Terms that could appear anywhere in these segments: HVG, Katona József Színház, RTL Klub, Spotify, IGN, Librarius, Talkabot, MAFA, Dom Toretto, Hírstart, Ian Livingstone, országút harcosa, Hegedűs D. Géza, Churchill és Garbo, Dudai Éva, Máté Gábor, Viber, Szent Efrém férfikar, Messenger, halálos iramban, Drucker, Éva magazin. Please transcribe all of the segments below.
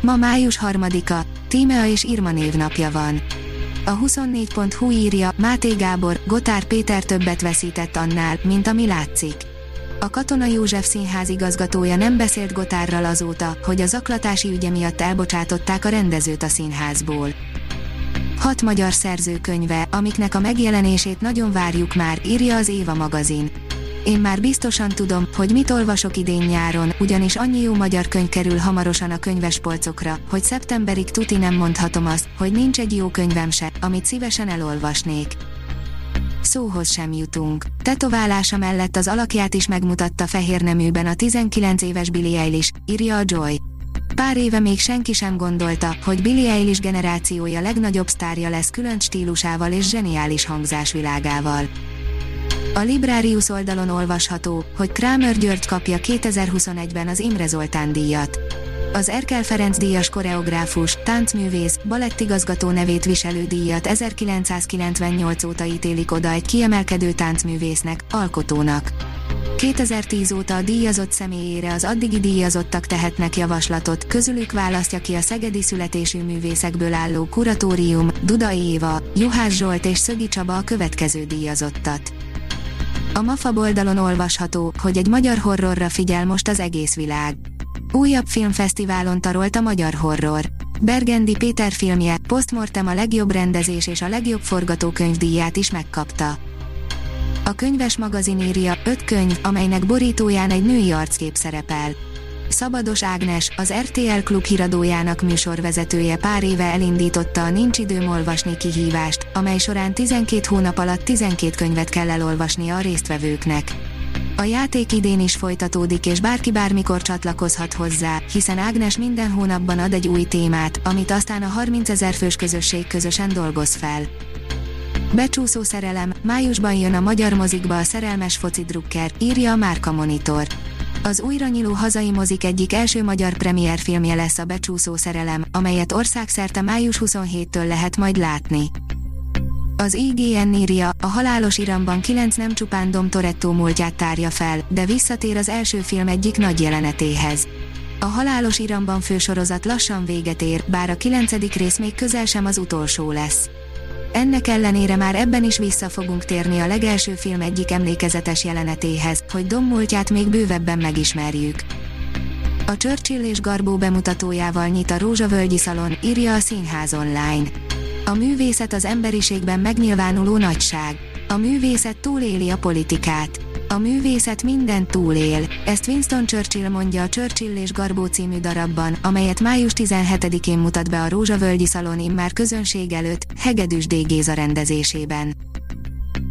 Ma május 3-a, Tímea és Irma névnapja van. A 24.hu írja, Máté Gábor, Gotár Péter többet veszített annál, mint ami látszik. A Katona József Színház igazgatója nem beszélt Gotárral azóta, hogy a zaklatási ügye miatt elbocsátották a rendezőt a színházból. 6 magyar szerző könyve, amiknek a megjelenését nagyon várjuk már, írja az Éva magazin. Én már biztosan tudom, hogy mit olvasok idén nyáron, ugyanis annyi jó magyar könyv kerül hamarosan a könyvespolcokra, hogy szeptemberig tuti nem mondhatom azt, hogy nincs egy jó könyvem se, amit szívesen elolvasnék. Szóhoz sem jutunk. Tetoválása mellett az alakját is megmutatta fehér neműben a 19 éves Billie Eilish, írja a Joy. Pár éve még senki sem gondolta, hogy Billie Eilish generációja legnagyobb sztárja lesz külön stílusával és zseniális hangzásvilágával. A Librarius oldalon olvasható, hogy Kramer György kapja 2021-ben az Imre Zoltán díjat. Az Erkel Ferenc díjas koreográfus, táncművész, balettigazgató nevét viselő díjat 1998 óta ítélik oda egy kiemelkedő táncművésznek, alkotónak. 2010 óta a díjazott személyére az addigi díjazottak tehetnek javaslatot, közülük választja ki a szegedi születésű művészekből álló kuratórium, Dudai Éva, Juhász Zsolt és Szögi Csaba a következő díjazottat. A MAFA oldalon olvasható, hogy egy magyar horrorra figyel most az egész világ. Újabb filmfesztiválon tarolt a magyar horror. Bergendi Péter filmje, Postmortem a legjobb rendezés és a legjobb forgatókönyv díját is megkapta. A könyves magazin írja, 5 könyv, amelynek borítóján egy női arckép szerepel. Szabados Ágnes, az RTL Klub híradójának műsorvezetője pár éve elindította a Nincs Időm Olvasni kihívást, amely során 12 hónap alatt 12 könyvet kell elolvasnia a résztvevőknek. A játék idén is folytatódik és bárki bármikor csatlakozhat hozzá, hiszen Ágnes minden hónapban ad egy új témát, amit aztán a 30 000 fős közösség közösen dolgoz fel. Becsúszó szerelem, májusban jön a magyar mozikba a szerelmes foci Drucker, írja a Márka Monitor. Az újra nyíló hazai mozik egyik első magyar premierfilmje lesz a Becsúszó szerelem, amelyet országszerte május 27-től lehet majd látni. Az IGN írja, a halálos iramban 9 nem csupán Dom Toretto múltját tárja fel, de visszatér az első film egyik nagy jelenetéhez. A halálos iramban fősorozat lassan véget ér, bár a 9. rész még közel sem az utolsó lesz. Ennek ellenére már ebben is vissza fogunk térni a legelső film egyik emlékezetes jelenetéhez, hogy Dom múltját még bővebben megismerjük. A Churchill és Garbo bemutatójával nyit a Rózsavölgyi Szalon, írja a Színház Online. A művészet az emberiségben megnyilvánuló nagyság. A művészet túléli a politikát. A művészet mindent túlél. Ezt Winston Churchill mondja a Churchill és Garbo című darabban, amelyet május 17-én mutat be a Rózsavölgyi Szalon immár közönség előtt, Hegedűs D. Géza rendezésében.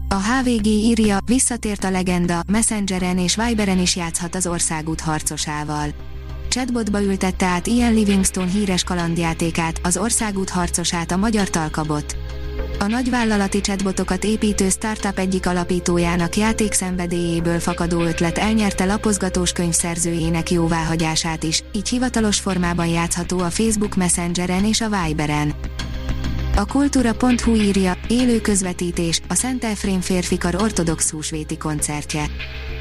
A HVG írja, visszatért a legenda, Messengeren és Viberen is játszhat az országút harcosával. Chatbotba ültette át Ian Livingstone híres kalandjátékát, az országút harcosát a magyar Talkabot. A nagyvállalati chatbotokat építő startup egyik alapítójának játékszenvedélyéből fakadó ötlet elnyerte lapozgatós könyvszerzőjének jóváhagyását is, így hivatalos formában játszható a Facebook Messengeren és a Viberen. A kultúra.hu írja, élő közvetítés, a Szent Efrém férfikar ortodox húsvéti koncertje.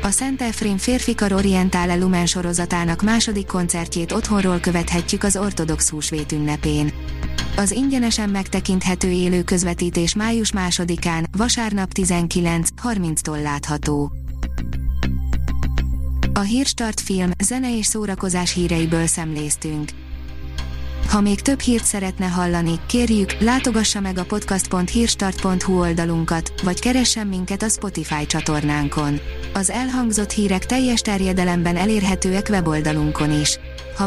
A Szent Efrém férfikar Orientál Elumen sorozatának második koncertjét otthonról követhetjük az ortodox húsvét ünnepén. Az ingyenesen megtekinthető élő közvetítés május 2-án, vasárnap 19:30-tól látható. A Hírstart film, zene és szórakozás híreiből szemléztünk. Ha még több hírt szeretne hallani, kérjük, látogassa meg a podcast.hírstart.hu oldalunkat, vagy keressen minket a Spotify csatornánkon. Az elhangzott hírek teljes terjedelemben elérhetőek weboldalunkon is. Ha